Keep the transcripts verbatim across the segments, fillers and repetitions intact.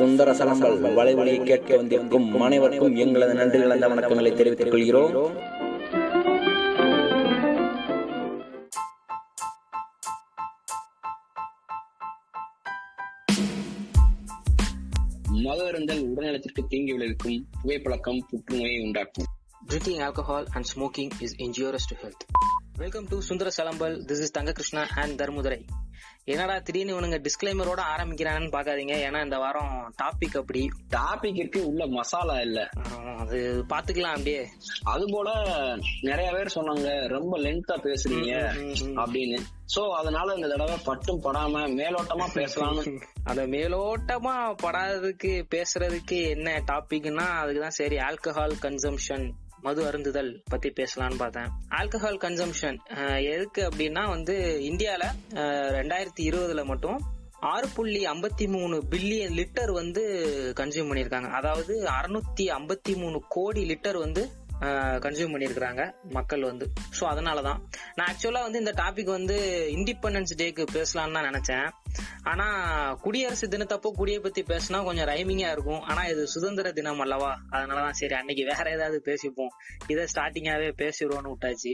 சுந்தர சலங்கள் வலைவழியை கேட்க வந்திருக்கும் அனைவருக்கும் எங்களது நன்றி கலந்த வணக்கங்களை தெரிவித்துக் கொள்கிறோம். மது அருந்தல் உடல்நலத்திற்கு தீங்கு விளைவிக்கும், புகைப்பழக்கம் புற்றுநோயை உண்டாக்கும். Drinking alcohol and smoking is injurious to health. Welcome to Sundara Salambal. This is Tanga Krishna and Dharmudurai. என்னடா திடீர்னு இவனுங்க டிஸ்கிளைமரோட ஆரம்பிக்கிறாங்கன்னு பாக்காதீங்க. ஏன்னா இந்த வாரம் டாபிக் அப்படி டாபிக் இருக்கு, உள்ள மசாலா இல்ல, அது பாத்துக்கலாம் அப்படியே. அது போல நிறைய பேர் சொன்னாங்க ரொம்ப லென்த்தா பேசுறீங்க அப்படின்னு. சோ அதனால இந்த தடவை பட்டும் படாம மேலோட்டமா பேசலாம்னு, அந்த மேலோட்டமா படாததுக்கு பேசுறதுக்கு என்ன டாபிக்னா அதுக்குதான் சரி ஆல்கஹால் கன்சம்ஷன், மது அருந்துதல் பத்தி பேசலான்னு பார்த்தேன். ஆல்கஹால் கன்சம்ஷன் எதுக்கு அப்படின்னா வந்து இந்தியால ரெண்டாயிரத்தி இருபதுல மட்டும் ஆறு புள்ளி ஐம்பத்தி மூணு பில்லியன் லிட்டர் வந்து கன்சியூம் பண்ணியிருக்காங்க. அதாவது அறுநூத்தி ஐம்பத்தி மூணு கோடி லிட்டர் வந்து கன்சியூம் பண்ணியிருக்கிறாங்க மக்கள் வந்து. ஸோ அதனாலதான் நான் ஆக்சுவலா வந்து இந்த டாபிக் வந்து இண்டிபெண்டன்ஸ் டேக்கு பேசலான்னு தான் நினைச்சேன். ஆனா குடியரசு தினத்தப்போ குடியை பத்தி பேசினா கொஞ்சம் ரைமிங்கா இருக்கும். ஆனா இது சுதந்திர தினம் அல்லவா, அதனாலதான் சரி அன்னைக்கு வேற ஏதாவது பேசிப்போம், இதை ஸ்டார்டிங்காவே பேசிடுவோன்னு விட்டாச்சு.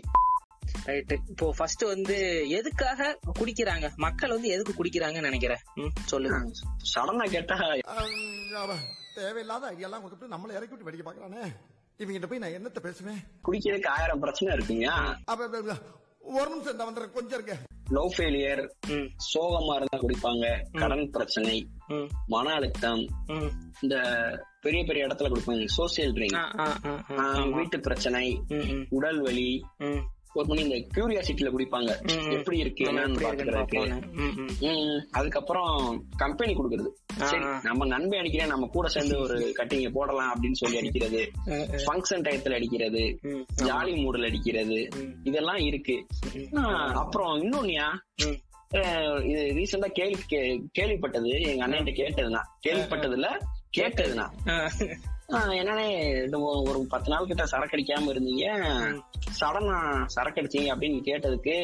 ரைட், இப்போ ஃபர்ஸ்ட் வந்து எதுக்காக குடிக்கிறாங்க மக்கள், வந்து எதுக்கு குடிக்கிறாங்கன்னு நினைக்கிறேன் சொல்லுங்க. சடனா கேட்டா தேவையில்லாத ஐடியெல்லாம் கொடுத்துட்டு நம்மள இறக்கி விட்டு வெடிக்க பாக்குறானே, இவங்கிட்ட போய் நான் என்னத்த பேசுவேன். குடிக்கிறதுக்கு ஆயிரம் பிரச்சனை இருக்குங்க. அப்ப ஒரு நிமிஷம் வந்துடுற கொஞ்சம் இருக்க. லவ் ஃபெயிலியர், சோகமா இருந்தா குடிப்பாங்க, கடன் பிரச்சனை, மன அழுத்தம், இந்த பெரிய பெரிய இடத்துல குடிப்பாங்க. சோசியல் ட்ரிங்க், வீட்டு பிரச்சனை, உடல் வலி, ஒரு மணி இந்த கியூரியாசிட்டியில குடிப்பாங்க எப்படி இருக்கு என்னன்னு பாக்குறதுக்கு. அதுக்கப்புறம் கம்பெனி குடுக்குறது, நம்ம நண்பை அடிக்கிறேன் நம்ம கூட சேர்ந்து ஒரு கட்டிங்க போடலாம் அப்படின்னு சொல்லி அடிக்கிறது, ஃபங்க்ஷன் டயத்துல அடிக்கிறது, ஜாலி மூடல் அடிக்கிறது, இதெல்லாம் இருக்கு. அப்புறம் இன்னொன்னியா இது ரீசெண்டா கேள்வி கேள்விப்பட்டது எங்க அண்ணன்ட்ட கேட்டதுன்னா கேள்விப்பட்டதுல கேட்டதுன்னா என்னன்னே ஒரு பத்து நாள் கிட்ட சரக்கு அடிக்காம இருந்தீங்க, சடனா சரக்கு அடிச்சீங்க அப்படின்னு கேட்டதுக்கு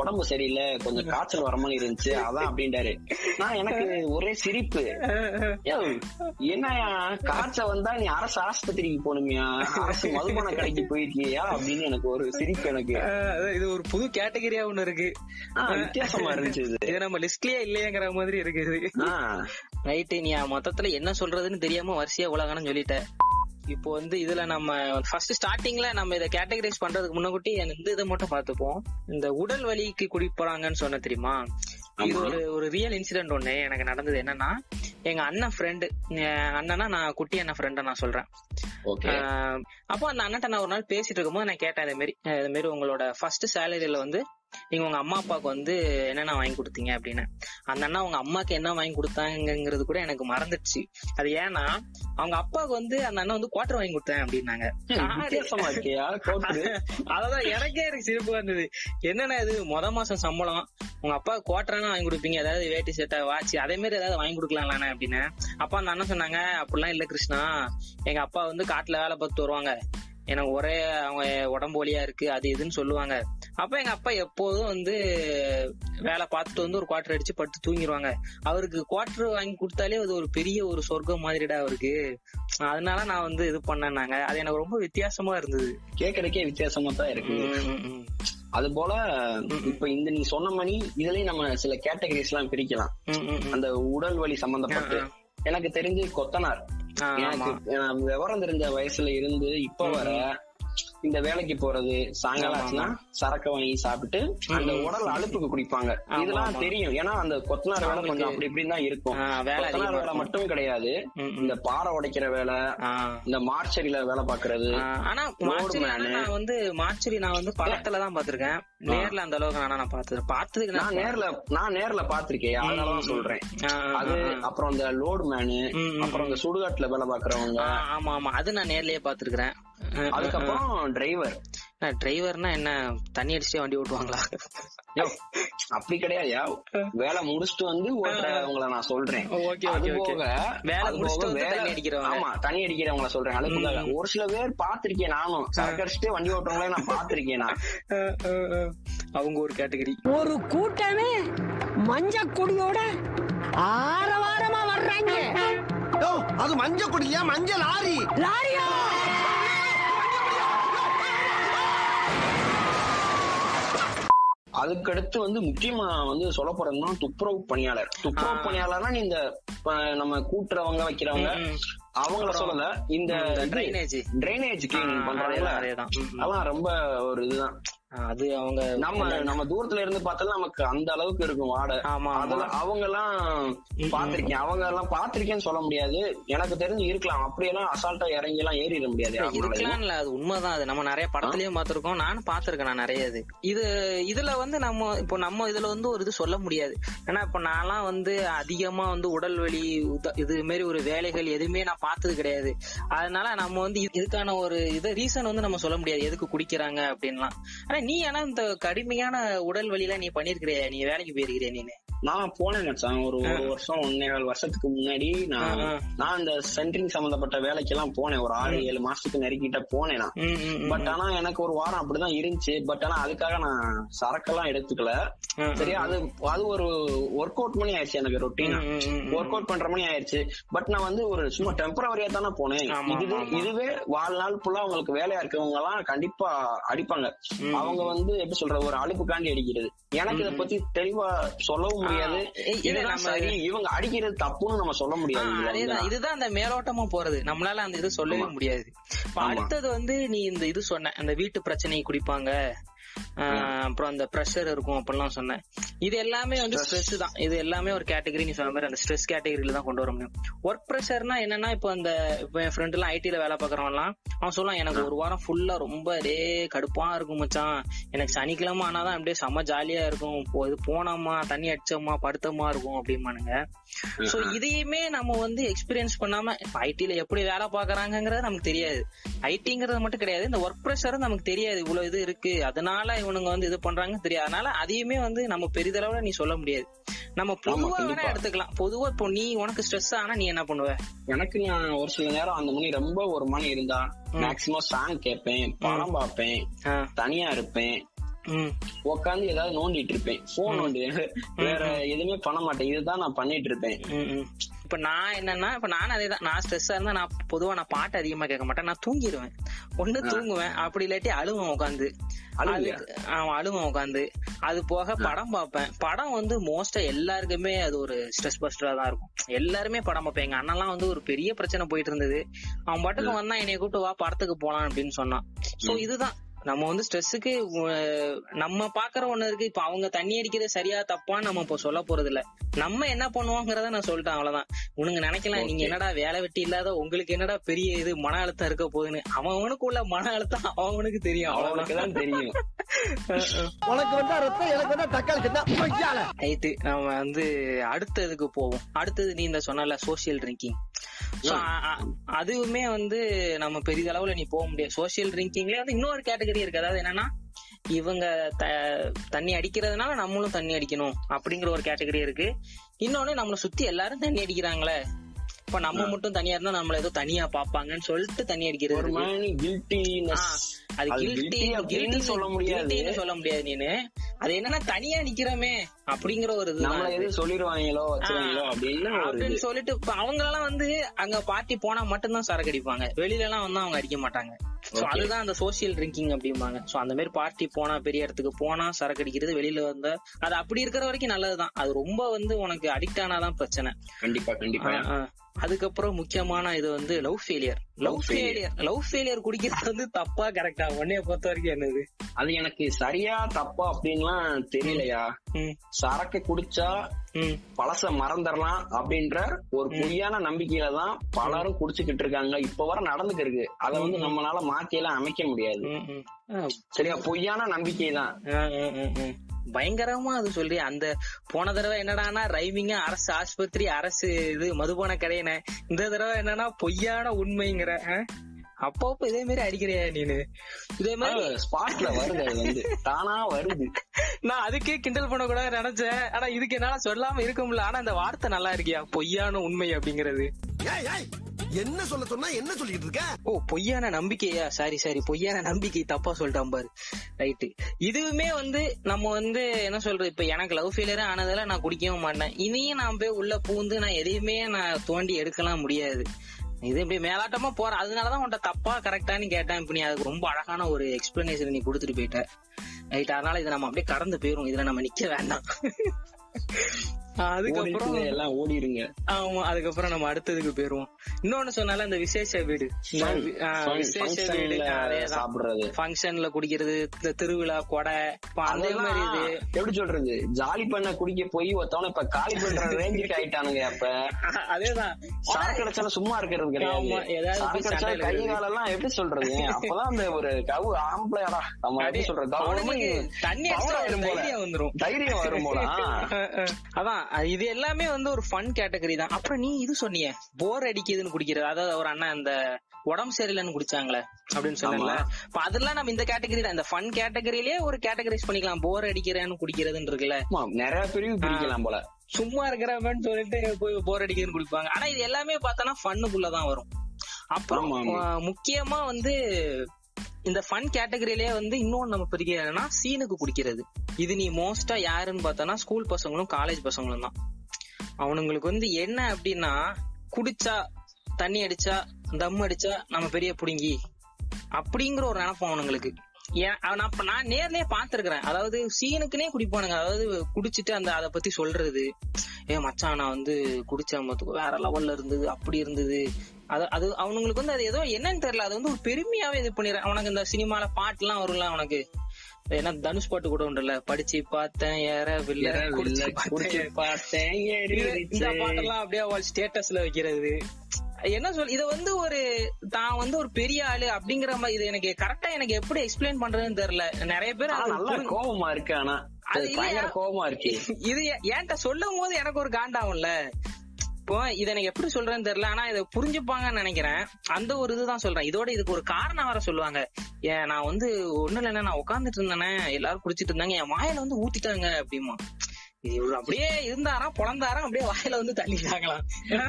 உடம்பு சரியில்லை கொஞ்சம் காய்ச்சல் வர மாதிரி இருந்துச்சு அதான் அப்படின்றாரு. நான் எனக்கு ஒரே சிரிப்பு, என்னயா காய்ச்சல் வந்தா நீ அரசு ஆஸ்பத்திரிக்கு போகணுமியா, அரசு மதுபான கடைக்கு போயிருக்கியா அப்படின்னு எனக்கு ஒரு சிரிப்பு. எனக்கு இது ஒரு புது கேட்டகரியா ஒண்ணு இருக்கு, வித்தியாசமா இருந்துச்சு. இது நம்ம லிஸ்ட்லயே இல்லையேங்கிற மாதிரி இருக்குது. ரைட்டு, நீ மொத்தத்துல என்ன சொல்றதுன்னு தெரியாம வரிசையா உலகம்னு சொல்லிட்டேன். இப்போ வந்து இதுல நம்ம ஃபர்ஸ்ட் ஸ்டார்டிங்ல நம்ம இதை கேட்டகரைஸ் பண்றதுக்கு முன்னகுட்டி இந்த இதை மட்டும் பார்த்துப்போம். இந்த உடல் வலிக்கு குடிப்பறாங்கன்னு சொன்ன தெரியுமா, இது ஒரு ஒரு ரியல் இன்சிடென்ட் ஒண்ணு எனக்கு நடந்தது. என்னன்னா எங்க அண்ணன் ஃப்ரெண்டு, அண்ணனா நான் குட்டி அண்ணன் ஃப்ரெண்ட நான் சொல்றேன். அப்போ அந்த அண்ணன்ட்ட நான் ஒரு நாள் பேசிட்டு இருக்கும்போது நான் கேட்டேன், இதே மாதிரி இதே மாதிரி உங்களோட ஃபர்ஸ்ட் சேலரியில வந்து நீங்க உங்க அம்மா அப்பாவுக்கு வந்து என்னென்ன வாங்கி கொடுத்தீங்க அப்படின்னு. அந்த அண்ணா அவங்க அம்மாக்கு என்ன வாங்கி கொடுத்தாங்கிறது கூட எனக்கு மறந்துடுச்சு. அது ஏன்னா அவங்க அப்பாவுக்கு வந்து அந்த அண்ணா வந்து குவார்டர் வாங்கி கொடுத்தேன் அப்படின்னாங்க. அதான் எனக்கே எனக்கு சிரிப்பு வந்தது, என்னன்னா இது மொத மாசம் சம்பளம் உங்க அப்பா குவார்டரானா வாங்கி கொடுப்பீங்க, ஏதாவது வேட்டி சட்டை வாட்சி அதே மாதிரி ஏதாவது வாங்கி கொடுக்கலாம்லானே அப்படின்னு. அப்பா அந்த அண்ணன் சொன்னாங்க, அப்படிலாம் இல்ல கிருஷ்ணா, எங்க அப்பா வந்து காட்டுல வேலை பார்த்து வருவாங்க, எனக்கு ஒரே அவங்க உடம்பு வலியா இருக்கு அது இதுன்னு சொல்லுவாங்க. அப்ப எங்க அப்பா எப்போதும் வந்து வேலை பார்த்துட்டு வந்து ஒரு குவார்டர் அடிச்சு படுத்து தூங்கிடுவாங்க. அவருக்கு குவார்டர் வாங்கி கொடுத்தாலே அது ஒரு பெரிய ஒரு சொர்க்கம் மாதிரிடா அவருக்கு, அதனால நான் வந்து இது பண்ணேன்னாங்க. அது எனக்கு ரொம்ப வித்தியாசமா இருந்தது, கேட்கறதுக்கே வித்தியாசமா தான் இருக்கு. அது போல இப்ப இந்த நீ சொன்ன மாதிரி இதுலயும் நம்ம சில கேட்டகரிஸ் எல்லாம் பிரிக்கலாம். அந்த உடல் வலி சம்பந்தப்பட்டு எனக்கு தெரிஞ்சு கொத்தனார், எனக்கு விவரம் தெரிஞ்ச வயசுல இருந்து இப்ப வர இந்த வேலைக்கு போறது சாயங்காலம் ஆச்சுன்னா சரக்கு வாங்கி சாப்பிட்டு அந்த உடல் அழுப்புக்கு குடிப்பாங்க. இதெல்லாம் தெரியும், ஏன்னா அந்த கொத்தனார் வேலை கொஞ்சம் அப்படி இப்படின்னு தான் இருக்கும். கொத்தனார் வேலை மட்டும் கிடையாது, இந்த பாறை உடைக்கிற வேலை, இந்த மார்ச்சரியில வேலை பாக்குறது. ஆனா நான் வந்து மார்ச்சரி நான் வந்து படத்துலதான் பாத்திருக்கேன், நேர்ல அந்த அளவுக்கு ஆனா நான் பாத்து பாத்துக்கு நான் நேர்ல நான் நேர்ல பாத்திருக்கேன், அதனாலதான் சொல்றேன். அது அப்புறம் இந்த லோடு மேனு, அப்புறம் இந்த சுடுகாட்டுல வேலை பாக்குறவங்க. ஆமா ஆமா, அது நான் நேர்லயே பாத்துருக்கேன். அதுக்கப்புறம் டிரைவர், டிரைவர்னா என்ன தண்ணி அடிச்சே வண்டி ஓட்டுவாங்களா? அப்படி கிடையாது, வேலை முடிச்சுட்டு வந்து உங்களை நான் சொல்றேன். தண்ணி அடிக்கிறவங்கள சொல்றேன், அழுப்புக்காக. ஒரு சில பேர் பாத்திருக்கேன், நானும் சரக்கு அடிச்சுட்டு வண்டி ஓட்டுறவங்களே நான் பாத்திருக்கேன். நான் அவங்க ஒரு கேட்டகரி, ஒரு கூட்டமே மஞ்சள் குடியோட ஆரவாரமா வர்றாங்க. அது மஞ்சள் குடியா, மஞ்சள் லாரி லாரியா? அதுக்கடுத்து வந்து முக்கியமா வந்து சொல்ல போறதுன்னா துப்புரவு பணியாளர். துப்புரவு பணியாளர்னா நீ இந்த நம்ம கூட்டுறவங்க வைக்கிறவங்க அவங்கள சொல்லல, இந்த டிரைனேஜ் டிரைனேஜ் கிளீனிங் பண்றவங்க அதெல்லாம் ரொம்ப ஒரு இதுதான். அது அவங்க நம்ம நம்ம தூரத்துல இருந்து பார்த்தாலும் நமக்கு அந்த அளவுக்கு இருக்கும் வாடை. அதெல்லாம் அவங்க எல்லாம் பாத்திருக்கேன், அவங்க எல்லாம் பாத்திருக்கேன்னு சொல்ல முடியாது, எனக்கு தெரிஞ்சு இருக்கலாம். அப்படியெல்லாம் அசால்ட்டா இறங்கி எல்லாம் ஏறிட முடியாது, இருக்கலாம் இல்ல, அது உண்மைதான். அது நம்ம நிறைய படத்துலயும் பாத்திருக்கோம், நானும் பாத்திருக்கேன் நான் நிறைய. இது இது இதுல வந்து நம்ம இப்போ நம்ம இதுல வந்து ஒரு இது சொல்ல முடியாது. ஏன்னா இப்ப நான்லாம் வந்து அதிகமா வந்து உடல் வலி இது மாதிரி ஒரு வேலைகள் எதுவுமே நான் பார்த்தது கிடையாது. அதனால நம்ம வந்து இதுக்கான ஒரு இது ரீசன் வந்து நம்ம சொல்ல முடியாது, எதுக்கு குடிக்கிறாங்க அப்படின்லாம். நீ ஆனா இந்த கடுமையான உடல் வலியெல்லாம் நீ பண்ணிருக்கிறியா? நீ வேலைக்கு போயிருக்கிறியா? நீ நான் போனேங்க சார், ஒரு ஒரு வருஷம் ஒன்னே கால் வருஷத்துக்கு முன்னாடி நான் நான் இந்த சென்ட்ரிங் சம்பந்தப்பட்ட வேலைக்கு எல்லாம் போனேன். ஒரு ஆறு ஏழு மாசத்துக்கு நெருக்கிட்ட போனேன் நான். பட் ஆனா எனக்கு ஒரு வாரம் அப்படிதான் இருந்துச்சு. பட் ஆனா அதுக்காக நான் சரக்கெல்லாம் எடுத்துக்கல. சரி, அது அது ஒரு ஒர்க் அவுட் மணி ஆயிடுச்சு எனக்கு, ரொட்டீனா ஒர்க் அவுட் பண்ற மணி ஆயிடுச்சு. பட் நான் வந்து ஒரு சும்மா டெம்பரவரியா தானே போனேன். இதுவே இதுவே வாழ்நாள் ஃபுல்லா அவங்களுக்கு வேலையா இருக்கவங்க எல்லாம் கண்டிப்பா அடிப்பாங்க. அவங்க வந்து எப்படி சொல்ற, ஒரு அழுப்புக்காண்டி அடிக்கிறது. எனக்கு இதை பத்தி தெளிவா சொல்லவும் முடியாது, இவங்க அடிக்கிறது தப்புன்னு நம்ம சொல்ல முடியாது. இதுதான் அந்த மேலோட்டமா போறது, நம்மளால அந்த இது சொல்லவே முடியாது. அடுத்தது வந்து நீ இந்த இது சொன்ன அந்த வீட்டு பிரச்சனை குடிப்பாங்க, அப்புறம் அந்த பிரஷர் இருக்கும் அப்படிலாம் சொன்னேன். இது எல்லாமே வந்து ஸ்ட்ரெஸ் தான். இது எல்லாமே ஒரு கேட்டகரி, நீ சொன்ன மாதிரி அந்த ஸ்ட்ரெஸ் கேட்டகரியில தான் கொண்டு வர முடியும். ஒர்க் பிரஷர்னா என்னன்னா, இப்போ அந்த இப்போ என் ஃப்ரெண்ட் எல்லாம் ஐடில வேலை பாக்குறவன்லாம் அவன் சொல்லுவான், எனக்கு ஒரு வாரம் ஃபுல்லா ரொம்ப ரே கடுப்பா இருக்கும் மச்சான், எனக்கு சனிக்கிழமை ஆனாதான் அப்படியே செம்ம ஜாலியா இருக்கும், இது போனோமா தண்ணி அடிச்சோமா படுத்தமா இருக்கும் அப்படிமானுங்க. சோ இதையுமே நம்ம வந்து எக்ஸ்பீரியன்ஸ் பண்ணாம, இப்போ ஐடில எப்படி வேலை பாக்குறாங்கிறது நமக்கு தெரியாது, ஐடிங்கிறது மட்டும் கிடையாது, இந்த ஒர்க் பிரஷர் நமக்கு தெரியாது, இவ்வளவு இது இருக்கு, அதனால இவனுங்க வந்து இது பண்றாங்க தெரியாது. அதனால அதையுமே வந்து நம்ம பெரிதளவுல நீ சொல்ல முடியாது. நம்ம பொதுவா வேணா எடுத்துக்கலாம். பொதுவா இப்போ நீ உனக்கு ஸ்ட்ரெஸ் ஆனா நீ என்ன பண்ணுவ? எனக்கு நான் ஒரு சில நேரம் அந்த மணி ரொம்ப ஒரு மணி இருந்தா மேக்சிமம் சாங் கேட்பேன், படம் பார்ப்பேன், தனியா இருப்பேன், உக்காந்து ஏதாவது நோண்டிட்டு இருப்பேன், போன் நோண்டுவேன், வேற எதுவுமே பண்ண மாட்டேன். இதுதான் நான் பண்ணிட்டு இருப்பேன். இப்ப நான் என்னன்னா, இப்ப நானும் அதே தான். நான் ஸ்ட்ரெஸ்ஸா இருந்தா நான் பொதுவா நான் பாட்டு அதிகமா கேட்க மாட்டேன், நான் தூங்கிடுவேன். ஒண்ணு தூங்குவேன், அப்படி இல்லாட்டி அழுவேன் உட்காந்து, அழுவேன் உட்காந்து. அது போக படம் பார்ப்பேன். படம் வந்து மோஸ்டா எல்லாருக்குமே அது ஒரு ஸ்ட்ரெஸ் பஸ்டரா தான் இருக்கும். எல்லாருமே படம் பார்ப்பேன். எங்க அண்ணெல்லாம் வந்து ஒரு பெரிய பிரச்சனை போயிட்டு இருந்தது, அவன் பாட்டுக்கு வந்தான், என்னைய கூப்பிட்டு வா படத்துக்கு போலாம் அப்படின்னு சொன்னான். சோ இதுதான் நம்ம வந்து ஸ்ட்ரெஸ்ஸுக்கு நம்ம பாக்குற ஒண்ணு இருக்கு. இப்ப அவங்க தண்ணி அடிக்கிறது சரியா தப்பான்னு நம்ம இப்ப சொல்ல போறது இல்ல, நம்ம என்ன பண்ணுவோங்கிறத நான் சொல்லிட்டேன், அவ்வளவுதான். உனக்கு நினைக்கலாம், நீங்க என்னடா வேலை வெட்டி இல்லாத உங்களுக்கு என்னடா பெரிய இது மன அழுத்தம் இருக்க போகுதுன்னு. அவனுக்குள்ள மன அழுத்தம் அவனுக்கு தெரியும், அவனுக்குதான் தெரியும். உனக்கு வந்தா ரத்தம், எனக்கு வந்தா தக்காளி. நம்ம வந்து அடுத்ததுக்கு போவோம். அடுத்தது நீ இந்த சொன்னல சோசியல் ட்ரிங்கிங், அதுவுமே வந்து நம்ம பெரிதளவுல நீ போக முடியாது. சோசியல் ட்ரிங்கிங்ல வந்து இன்னொரு கேட்டகரி இருக்கு. அதாவது என்னன்னா, இவங்க த தண்ணி அடிக்கிறதுனால நம்மளும் தண்ணி அடிக்கணும் அப்படிங்கிற ஒரு கேட்டகரி இருக்கு. இன்னொன்னு, நம்மளை சுத்தி எல்லாரும் தண்ணி அடிக்கிறாங்களே, இப்ப நம்ம மட்டும் தனியா இருந்தா நம்மள ஏதோ தனியா பாப்பாங்கன்னு சொல்லிட்டு தண்ணி அடிக்கிறது சொல்ல முடியாது. நீனு அது என்னன்னா, தனியா நிக்கிறோமே அப்படிங்கிற ஒரு இது சொல்லிடுவாங்களோ அப்படின்னு சொல்லிட்டு இப்ப அவங்க எல்லாம் வந்து அங்க பார்ட்டி போனா மட்டும்தான் சரக்கு அடிப்பாங்க, வெளியில எல்லாம் வந்து அவங்க அடிக்க மாட்டாங்க. சோ அதுதான் அந்த சோசியல் ட்ரிங்கிங் அப்படிம்பாங்க. சோ அந்த மாதிரி பார்ட்டி போனா, பெரிய இடத்துக்கு போனா சரக்கு அடிக்கிறது, வெளியில வந்தா அது அப்படி இருக்கிற வரைக்கும் நல்லதுதான். அது ரொம்ப வந்து உனக்கு அடிக்ட் ஆனாதான் பிரச்சனை. கண்டிப்பா கண்டிப்பா. அதுக்கப்புறம் முக்கியமான இது வந்து love failure. Love failure love failure குடிக்கிறது வந்து தப்பா கரெக்டா உன்னைய பொறுத்த வரைக்கும் என்னது? அது எனக்கு சரியா தப்பா அப்படின்லாம் தெரியலையா. சரக்கு குடிச்சா பழச மறந்துடலாம் அப்படின்ற ஒரு பொய்யான நம்பிக்கையில தான் பலரும் குடிச்சுக்கிட்டு இருக்காங்க. இப்ப வர நடந்துக்கிருக்கு, அதை வந்து நம்மளால மாத்தியெல்லாம் அமைக்க முடியாது. சரியா, பொய்யான நம்பிக்கை தான். பயங்கரமா அது சொல்லி அந்த போன தடவை என்னடானா ரைமிங்க அரசு ஆஸ்பத்திரி, அரசு இது மதுபான கடையின, இந்த தடவை என்னன்னா பொய்யான உண்மைங்கிற. அப்பப்ப இதே மாதிரி அடிக்கிறியா நீனு? இதே மாதிரி ஸ்பாட்ல வருது, அது வந்து தானா வருது. நான் அதுக்கே கிண்டல் பண்ண கூட நினைச்சேன், ஆனா இதுக்கு என்னால சொல்லாம இருக்க முடியல. ஆனா இந்த வார்த்தை நல்லா இருக்கியா, பொய்யான உண்மை அப்படிங்கிறது. என்ன சொல்ல சொன்னா என்ன சொல்லிட்டு இருக்க? ஓ, பொய்யான நம்பிக்கையா? சாரி சாரி பொய்யான நம்பிக்கை தப்பா சொல்லிட்டான் பாரு. ரைட்டு, இதுவுமே வந்து நம்ம வந்து என்ன சொல்றது, இப்ப எனக்கு லவ் ஃபெயிலியரே ஆனதால நான் குடிக்கவும் மாட்டேன். இனியும் நான் போய் உள்ள பூந்து நான் எதையுமே நான் தோண்டி எடுக்கலாம் முடியாது. இது இப்படி மேலாட்டமா போற, அதனாலதான் உன்ட்ட தப்பா கரெக்டானு கேட்டேன். இப்ப நீ அதுக்கு ரொம்ப அழகான ஒரு எக்ஸ்பிளனேஷன் நீ கொடுத்துட்டு போயிட்ட. ரைட், அதனால இதை நம்ம அப்படியே கடந்து போயிரும், இதுல நம்ம நிக்க வேண்டாம். அதுக்கப்புறம் எல்லாம் ஓடிடுங்க. ஆமா, அதுக்கப்புறம் நம்ம அடுத்ததுக்கு போயிருவோம். இன்னொன்னு சொன்னால இந்த விசேஷ வீடு, விசேஷ வீடு சாப்பிடுறது, ஃபங்க்ஷன்ல குடிக்கிறது, திருவிழா கொடை, அதே மாதிரி இது எப்படி சொல்றது, ஜாலி பண்ண குடிக்க போய் ஒருத்தவன இப்ப காலி பண்ற ரேஞ்சுக்கு ஆயிட்டானுங்க. அப்ப அதேதான், சார் கிடைச்சாலும் சும்மா இருக்கிறது கிடையாது. கை காலெல்லாம் எப்படி சொல்றது, அப்பதான் அந்த ஒரு கவு ஆம்பளையாடா நம்ம சொல்றது தைரியம் வரும் போல. அதான், இது எல்லாமே வந்து ஒரு ஃபன் கேட்டகரி தான். அப்புறம் நீ இது சொன்னியே, போர் அடிக்குதுன்னு குடிக்கிறது. அதாவது ஒரு அண்ணா அந்த உடம்பு சரியில்லைன்னு குடிச்சாங்களே அப்படின்னு சொன்னால, இப்ப அதெல்லாம் நம்ம இந்த கேட்டகரி தான். இந்த ஃபன் கேட்டகரியிலேயே ஒரு கேட்டகரைஸ் பண்ணிக்கலாம். போர் அடிக்கிறேன்னு குடிக்கிறதுன்னு இருக்குல்ல, நிறைய பேர் குடிக்கலாம் போல. சும்மா இருக்கிறவன்னு சொல்லிட்டு போய் போர் அடிக்கிறதுன்னு குடிப்பாங்க. ஆனா இது எல்லாமே பார்த்தோன்னா ஃபன்னுக்குள்ளதான் வரும். அப்புறம் முக்கியமா வந்து இந்த ஃபன் கேட்டகரியிலேயே வந்து இன்னொன்னு நம்ம பிரிக்கிறதுனா சீனுக்கு குடிக்கிறது. இது நீ மோஸ்டா யாருன்னு பார்த்தோன்னா ஸ்கூல் பசங்களும் காலேஜ் பசங்களும் தான். அவனுங்களுக்கு வந்து என்ன அப்படின்னா, குடிச்சா தண்ணி அடிச்சா தம் அடிச்சா நம்ம பெரிய புடுங்கி அப்படிங்கிற ஒரு நினைப்போம் அவனுங்களுக்கு. ஏன், நான் நேர்லயே பாத்துருக்கிறேன். அதாவது சீனுக்குன்னே குடிப்பானுங்க. அதாவது குடிச்சிட்டு அந்த அதை பத்தி சொல்றது, ஏ மச்சான் நான் வந்து குடிச்ச மொத்தம் வேற லெவல்ல இருந்தது, அப்படி இருந்தது. அது அது அவனுங்களுக்கு வந்து அது ஏதோ என்னன்னு தெரியல, அது வந்து ஒரு பெருமையாவே இது பண்ணிடுறேன். அவனுக்கு இந்த சினிமால பாட்டு எல்லாம் வரும்ல, அவனுக்கு ஏன்னா தனுஷ் பாட்டு கூட உண்டுல, படிச்சு பார்த்தேன் ஏறவில்லை பார்த்தேன், இந்த பாட்டெல்லாம் அப்படியே அவள் ஸ்டேட்டஸ்ல வைக்கிறது. என்ன சொல், இதை வந்து ஒரு தான் வந்து ஒரு பெரிய ஆளு அப்படிங்கிற மாதிரி. இது எனக்கு கரெக்டா எனக்கு எப்படி எக்ஸ்பிளைன் பண்றதுன்னு தெரியல. நிறைய பேர் கோபமா இருக்கு, ஆனா அது இல்ல கோபமா இருக்கு. இது ஏன்ட்ட சொல்லும் போது எனக்கு ஒரு காண்டாகும்ல. இப்போ இதை எனக்கு எப்படி சொல்றேன்னு தெரியல, ஆனா இதை புரிஞ்சுப்பாங்கன்னு நினைக்கிறேன். அந்த ஒரு இதுதான் சொல்றேன். இதோட இதுக்கு ஒரு காரணம் வேற சொல்லுவாங்க. ஏன் நான் வந்து ஒண்ணு இல்லைன்னா நான் உட்காந்துட்டு இருந்தேனே, எல்லாரும் குடிச்சிட்டு இருந்தாங்க, என் வாயில வந்து ஊத்திட்டாங்க அப்படிமா. அப்படியே இருந்தாராம் பொழந்தாராம், அப்படியே வாயில வந்து தள்ளிட்டாங்களாம்.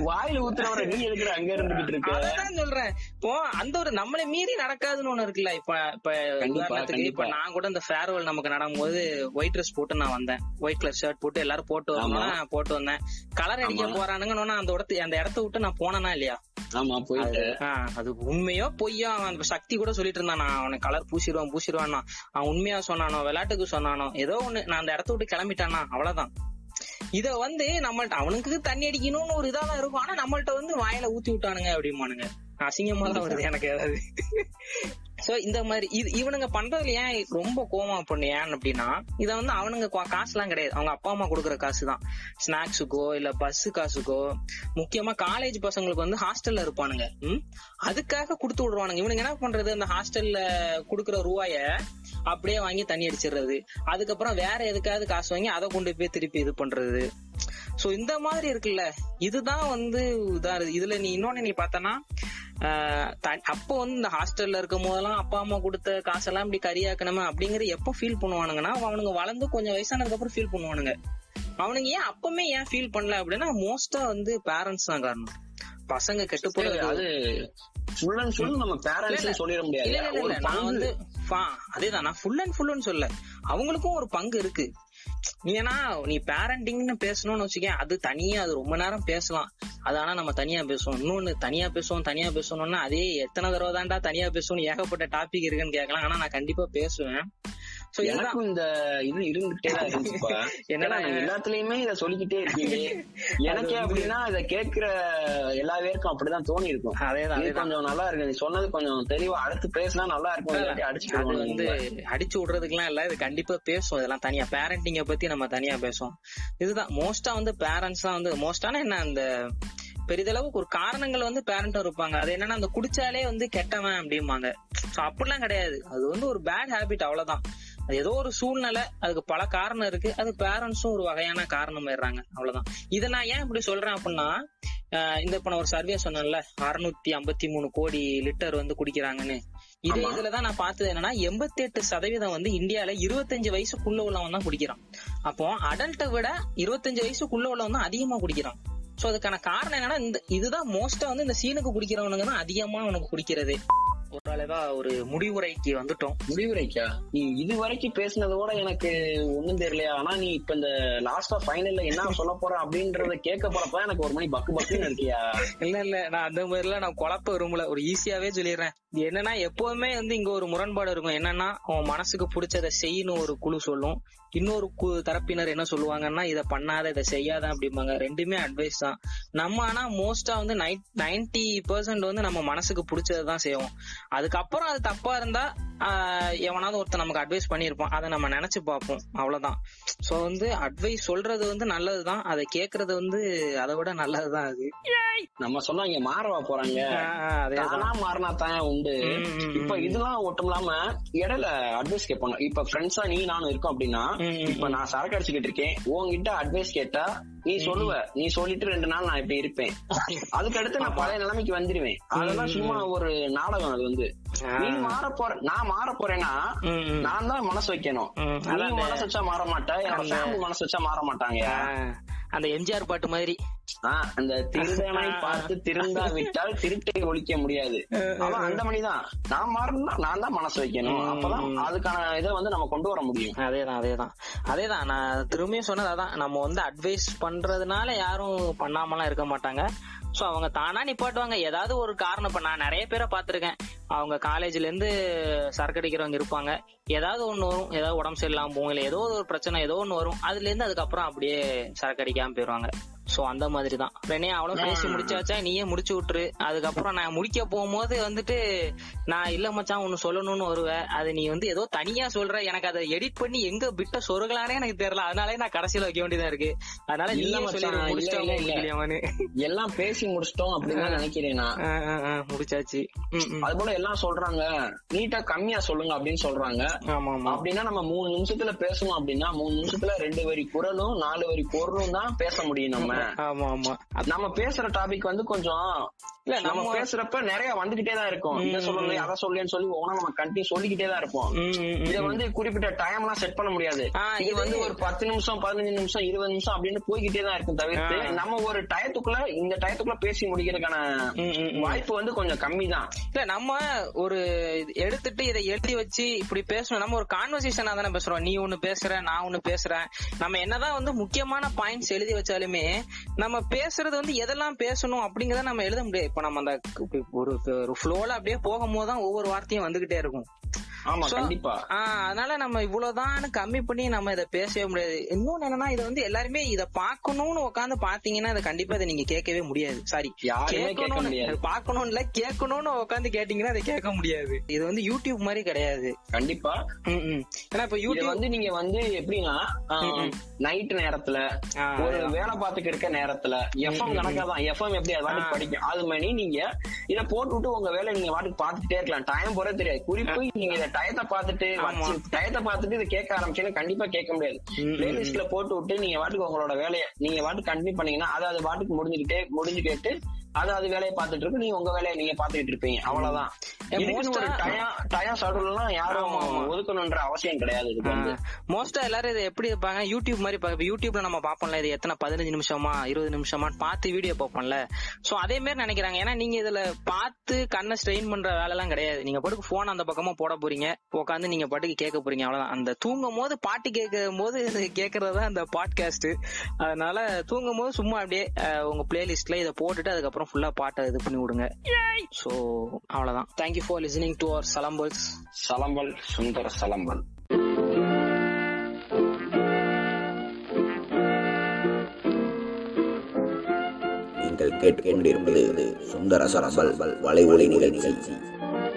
வாயில ஊத்துறவரை நீ எதுக்குற அங்க இருந்துகிட்டு இருக்க? அதான் சொல்றேன். இப்போ அந்த ஒரு நம்மளை மீறி நடக்காதுன்னு ஒண்ணு இருக்குல்ல. இப்ப இப்ப உதாரணத்துக்கு இப்ப நான் கூட இந்த ஃபேர்வெல் நமக்கு நடக்கும் போது ஒயிட் ட்ரெஸ் போட்டு நான் வந்தேன், ஒயிட் கலர் ஷர்ட் போட்டு எல்லாரும் போட்டு வரணும் போட்டு வந்தேன். கலர் அடிக்க போறானுங்கன்னு அந்த இடத்து அந்த இடத்த விட்டு நான் போனேனா இல்லையா? ஆமா போயிட்டு. அது உண்மையோ பொய்யோ அந்த சக்தி கூட சொல்லிட்டு இருந்தான், நான் அவனை கலர் பூசிடுவான் பூசிடுவான்னா. அவன் உண்மையா சொன்னானோ விளையாட்டுக்கு சொன்னானோ ஏதோ ஒண்ணு, நான் அந்த இடத்த விட்டு கிளம்பிட்டானா, அவ்வளவுதான். இத வந்து நம்மள்ட்ட அவனுக்கு தண்ணி அடிக்கணும்னு ஒரு இதாதான் இருக்கும், ஆனா நம்மள்ட்ட வந்து வாயில ஊத்தி விட்டானுங்க அப்படிமானுங்க. அசிங்கமா தான் வருது எனக்கு ஏதாவது. சோ இந்த மாதிரி இது இவனுங்க பண்றதுல ஏன் ரொம்ப கோமா பண்ணு ஏன் அப்படின்னா, இத வந்து அவனுங்க காசு எல்லாம் கிடையாது, அவங்க அப்பா அம்மா கொடுக்குற காசு தான். ஸ்நாக்ஸுக்கோ இல்ல பஸ் காசுக்கோ, முக்கியமா காலேஜ் பசங்களுக்கு வந்து ஹாஸ்டல்ல இருப்பானுங்க, அதுக்காக குடுத்து விடுவானுங்க. இவனுங்க என்ன பண்றது, அந்த ஹாஸ்டல்ல குடுக்குற ரூபாய அப்படியே வாங்கி தண்ணி அடிச்சிடுறது, அதுக்கப்புறம் வேற எதுக்காவது காசு வாங்கி அதை கொண்டு போய் திருப்பி இது பண்றது. சோ இந்த மாதிரி இருக்குல்ல, இதுதான் வந்து இதான். இதுல நீ இன்னொன்னு நீ பார்த்தனா, அப்போ வந்து இந்த ஹாஸ்டல்ல இருக்கும் போதெல்லாம் அப்பா அம்மா கொடுத்த காசெல்லாம் இப்படி கரியாக்கணுமா அப்படிங்கிற எப்ப ஃபீல் பண்ணுவானுங்கன்னா, அவனுங்க வளர்ந்து கொஞ்சம் வயசானதுக்கு அப்புறம் ஃபீல் பண்ணுவானுங்க. அவனுங்க ஏன் அப்பவுமே ஏன் ஃபீல் பண்ணல அப்படின்னா, மோஸ்டா வந்து பேரண்ட்ஸ் தான் காரணம். பசங்க கெட்டு போறது ஃபுல் அண்ட் ஃபுல் நம்ம பேரண்ட்ஸ் சொல்லிட முடியாது. நான் வந்து அதேதான், நான் ஃபுல் அண்ட் ஃபுல்லுன்னு சொல்ல, அவங்களுக்கும் ஒரு பங்கு இருக்கு. ஏன்னா நீ பேரண்டிங்னு பேசணும்னு வச்சுக்கேன், அது தனியா அது ரொம்ப நேரம் பேசலாம். அது ஆனா நம்ம தனியா பேசுவோம். இன்னொன்னு தனியா பேசுவோம் தனியா பேசணும்னா அதே எத்தனை தடவை தான்டா தனியா பேசணும், ஏகப்பட்ட டாபிக் இருக்குன்னு கேட்கலாம். ஆனா நான் கண்டிப்பா பேசுவேன். சோ எனக்கும் இந்த இது இருந்துட்டேதான் இருந்துச்சுப்பா. என்னன்னா எல்லாத்துலயுமே இத சொல்லிக்கிட்டே இருக்கீங்க. எனக்கே அப்படின்னா இத கேட்கிற எல்லா பேருக்கும் அப்படிதான் தோணி இருக்கும். அதேதான், கொஞ்சம் நல்லா இருக்கு நீ சொன்னது, கொஞ்சம் தெளிவா அடுத்து பேசினா நல்லா இருக்கும். அடிச்சு வந்து அடிச்சு விடுறதுக்கு எல்லாம் இல்ல, இது கண்டிப்பா பேசுவோம். இதெல்லாம் தனியா பேரண்டிங்க பத்தி நம்ம தனியா பேசுவோம். இதுதான் மோஸ்டா வந்து பேரண்ட்ஸ் தான் வந்து மோஸ்டான என்ன அந்த பெரிதளவுக்கு ஒரு காரணங்கள் வந்து பேரண்டும் இருப்பாங்க. அது என்னன்னா, அந்த குடிச்சாலே வந்து கெட்டவன் அப்படிம்பாங்க. சோ அப்படிலாம் கிடையாது, அது வந்து ஒரு பேட் ஹேபிட், அவ்வளவுதான். அது ஏதோ ஒரு சூழ்நிலை, அதுக்கு பல காரணம் இருக்கு, அது பேரண்ட்ஸும் ஒரு வகையான காரணம் ஆயிடுறாங்க, அவ்வளவுதான். இதை நான் ஏன் இப்படி சொல்றேன் அப்படின்னா, இந்த இப்ப நான் ஒரு சர்வே சொன்னேன்ல, அறுநூத்தி ஐம்பத்தி மூணு கோடி லிட்டர் வந்து குடிக்கிறாங்கன்னு. இதே இதுலதான் நான் பார்த்தது என்னன்னா, எண்பத்தி எட்டு சதவீதம் வந்து இந்தியால இருபத்தஞ்சு வயசுக்குள்ள உள்ளவன் தான் குடிக்கிறான். அப்போ அடல்ட்டை விட இருபத்தஞ்சு வயசுக்குள்ள உள்ளவன் தான் அதிகமா குடிக்கிறான். சோ அதுக்கான காரணம் என்னன்னா இந்த இதுதான் மோஸ்டா வந்து இந்த சீனுக்கு குடிக்கிறவனுங்க தான் அதிகமா உனக்கு குடிக்கிறது. ஓரளவா ஒரு முடிவுரைக்கு வந்துட்டோம். முடிவுரைக்கா? நீ இது வரைக்கும் பேசினதோட எனக்கு ஒண்ணும் தெரியலையா? ஆனா நீ இப்ப இந்த லாஸ்டா ஃபைனல்ல என்ன சொல்ல போற அப்படின்றத கேட்க போறப்ப எனக்கு ஒரு மணி பக்கு பக்குன்னு இருக்கியா? இல்ல இல்ல நான் அந்த மாதிரிலாம் நான் குழப்ப விரும்பல, ஒரு ஈஸியாவே சொல்லிடுறேன். என்னன்னா எப்பவுமே வந்து இங்க ஒரு முரண்பாடு இருக்கும். என்னன்னா அவன் மனசுக்கு பிடிச்சதை செய்யணும் ஒரு குழு சொல்லும், இன்னொரு தரப்பினர் என்ன சொல்லுவாங்கன்னா இதை பண்ணாத இதை செய்யாத அப்படிம்பாங்க. ரெண்டுமே அட்வைஸ் தான் நம்ம. ஆனா மோஸ்டா வந்து நைன்டி பெர்சென்ட் வந்து நம்ம மனசுக்கு பிடிச்சதான் செய்வோம். அதுக்கப்புறம் அது தப்பா இருந்தா எவனாவது ஒருத்தர் நமக்கு அட்வைஸ் பண்ணிருப்பான், அதை நம்ம நினைச்சு பார்ப்போம், அவ்வளவுதான். சோ வந்து அட்வைஸ் சொல்றது வந்து நல்லதுதான், அதை கேக்குறது வந்து அதை விட நல்லதுதான். அது நம்ம சொன்னா இங்க மாறவா போறாங்க, மாறினா தான் உண்டு. இப்ப இதெல்லாம் ஒட்டும் இல்லாம இடையில அட்வைஸ் கேட்பாங்க. இப்ப ஃப்ரெண்ட்ஸா நீ நானும் இருக்கோம் அப்படின்னா, இப்ப நான் சரக்கு அடிச்சுக்கிட்டு இருக்கேன், உங்ககிட்ட அட்வைஸ் கேட்டா நீ சொல்லுவ, நீ சொல்லிட்டு ரெண்டு நாள் நான் இப்ப இருப்பேன், அதுக்கடுத்து நான் பழைய நிலைமைக்கு வந்துருவேன். அதெல்லாம் சும்மா ஒரு நாடகம். அது வந்து நீ மாற போற நான் மாற போறேன்னா நான் தான் மனசு வைக்கணும். அதான் மனசு வச்சா மாற மாட்டேன், என்னோட ஃபேமிலி மனசு வச்சா மாற மாட்டாங்க. அந்த எம்ஜிஆர் பாட்டு மாதிரி அந்த திருடனை பார்த்து திருந்தா விட்டால் திருட்டை ஒழிக்க முடியாது. அவன் அந்த மணிதான் நான் மாறணும்னா நான் தான் மனசு வைக்கணும், அப்பதான் அதுக்கான இதை வந்து நம்ம கொண்டு வர முடியும். அதேதான் அதேதான் அதேதான் நான் திரும்பியும் சொன்னது அதான். நம்ம வந்து அட்வைஸ் பண்றதுனால யாரும் பண்ணாமலாம் இருக்க மாட்டாங்க. சோ அவங்க தானா நிப்பாட்டுவாங்க, ஏதாவது ஒரு காரணம். இப்ப நான் நிறைய பேரை பாத்திருக்கேன், அவங்க காலேஜ்ல இருந்து சரக்கு அடிக்கிறவங்க இருப்பாங்க, ஏதாவது ஒண்ணு வரும், ஏதாவது உடம்பு சரியில்லாம போகும், இல்ல ஏதோ ஒரு பிரச்சனை ஏதோ ஒண்ணு வரும், அதுல இருந்து அதுக்கப்புறம் அப்படியே சரக்கு அடிக்காம போயிருவாங்க. சோ அந்த மாதிரிதான் ரெனே அவ்வளவு பேசி முடிச்சாச்சா நீயே முடிச்சு விட்டுரு. அதுக்கப்புறம் நான் முடிக்க போகும்போது வந்துட்டு நான் இல்ல மச்சான் ஒன்னு சொல்லணும்னு வருவேன், அது நீ வந்து ஏதோ தனியா சொல்ற, எனக்கு அதை எடிட் பண்ணி எங்க விட்ட சொருகலானே எனக்கு தெரியல, அதனாலே நான் கடைசியில வைக்க வேண்டியதா இருக்கு. அதனால நீயே சொல்லி முடிச்சிட்டோம், எல்லாம் பேசி முடிச்சிட்டோம் அப்படின்னு நினைக்கிறேன். முடிச்சாச்சு அது போல எல்லாம் சொல்றாங்க, நீட்டா கம்மியா சொல்லுங்க அப்படின்னு சொல்றாங்க. அப்படின்னா நம்ம மூணு நிமிஷத்துல பேசணும் அப்படின்னா மூணு நிமிஷத்துல ரெண்டு வரி குரலும் நாலு வரி பொருளும் தான் பேச முடியும். நம்ம ஆமா ஆமா நம்ம பேசுற டாபிக் வந்து கொஞ்சம் இல்ல நம்ம பேசுறப்ப நிறைய வந்துகிட்டே தான் இருக்கும். இதை சொல்லு அதை சொல்லுன்னு சொல்லி ஒவ்வொரு நம்ம கண்டினியூ சொல்லிக்கிட்டே தான் இருப்போம். இதை வந்து குறிப்பிட்ட டைம் எல்லாம் செட் பண்ண முடியாது. இது வந்து ஒரு பத்து நிமிஷம் பதினஞ்சு நிமிஷம் இருபது நிமிஷம் அப்படின்னு போய்கிட்டே தான் இருக்கும். தவிர்த்து நம்ம ஒரு டயத்துக்குள்ள இந்த டயத்துக்குள்ள பேசி முடிக்கிறதுக்கான வாய்ப்பு வந்து கொஞ்சம் கம்மி தான். இல்ல நம்ம ஒரு எடுத்துட்டு இதை எழுதி வச்சு இப்படி பேசணும், நம்ம ஒரு கான்வர்சேஷனா தானே பேசுறோம். நீ ஒண்ணு பேசுற நான் ஒண்ணு பேசுறேன், நம்ம என்னதான் வந்து முக்கியமான பாயிண்ட்ஸ் எழுதி வச்சாலுமே நம்ம பேசுறது வந்து எதெல்லாம் பேசணும் அப்படிங்கறத நம்ம எழுத முடியாது. இப்ப நம்ம அந்த ஒரு ஒரு ஃப்ளோல அப்படியே போகும்போது தான் ஒவ்வொரு வார்த்தையும் வந்துகிட்டே இருக்கும். ஆமா கண்டிப்பா. ஆஹ் அதனால நம்ம இவ்வளவுதான் கம்மி பண்ணி நம்ம இதை பேசவே முடியாது. இன்னொன்னு என்னன்னா இதை வந்து எல்லாருமே இதை பாக்கணும்னு உட்காந்து பாத்தீங்கன்னா இதை கண்டிப்பா இதை நீங்க கேட்கவே முடியாது. சாரி, பாக்கணும்னு இல்ல கேட்கணும்னு உட்காந்து கேட்டீங்கன்னா அதை கேட்க முடியாது. இது வந்து யூடியூப் மாதிரி கிடையாது. கண்டிப்பா. ஏன்னா இப்ப யூடியூப் வந்து நீங்க வந்து எப்படின்னா நைட் நேரத்துல ஒரு வேலை பார்த்துக்க இருக்க நேரத்துல எஃப்எம் கணக்காதான். எஃப்எம் எப்படி அது வாட்டி படிக்கும், அது மாதிரி நீங்க இதை போட்டு விட்டு உங்க வேலை நீங்க வாட்டுக்கு பாத்துக்கிட்டே இருக்கலாம். டைம் போறே தெரியாது. குறிப்பு நீங்க இதை டயத்தை பார்த்துட்டு டயத்தை பார்த்துட்டு இதை கேட்க ஆரம்பிச்சீங்கன்னா கண்டிப்பா கேட்க முடியாது. பிளேலிஸ்ட்ல போட்டு விட்டு நீங்க வாட்டுக்கு உங்களோட வேலையை நீங்க வாட்டுக்கு கண்டினியூ பண்ணீங்கன்னா அது அது வாட்டுக்கு முடிஞ்சுக்கிட்டே முடிஞ்சு கேட்டு அது அது வேலையை பார்த்துட்டு இருக்கு, நீங்க உங்க வேலையை நீங்க பாத்துக்கிட்டு இருப்பீங்க, அவ்வளவுதான். யாரும் ஒதுக்கணும்ன்ற அவசியம் கிடையாது. மோஸ்டா எல்லாரும் இதை எப்படி இருப்பாங்க, யூடியூப் மாதிரி யூடியூப்ல நம்ம பாப்போம்ல, இது எத்தனை பதினஞ்சு நிமிஷமா இருபது நிமிஷமா பார்த்து வீடியோ பாப்போம்ல, சோ அதே மாதிரி நினைக்கிறாங்க. ஏன்னா நீங்க இதுல பார்த்து கண்ணை ஸ்ட்ரெயின் பண்ற வேலை எல்லாம் கிடையாது. நீங்க பாட்டுக்கு போன் அந்த பக்கமா போட போறீங்க, உட்காந்து நீங்க பாட்டுக்கு கேட்க போறீங்க, அவ்வளவுதான். அந்த தூங்கும் போது பாட்டு கேட்கும் போது கேட்கறதா அந்த பாட்காஸ்ட். அதனால தூங்கும் போது சும்மா அப்படியே உங்க பிளேலிஸ்ட்ல இதை போட்டுட்டு அதுக்கப்புறம் ஃபுல்லா பாட்டை இது பண்ணி விடுங்க. சோ அவ்வளவுதான். Thank you for listening to our சலம்பல்ஸ். சலம்பல் சுந்தர சலம்பல். நீங்கள் கேட்டுக்கொண்டிருப்பது சுந்தர சலம்பல் வலை ஒளி நிகழ்ச்சி.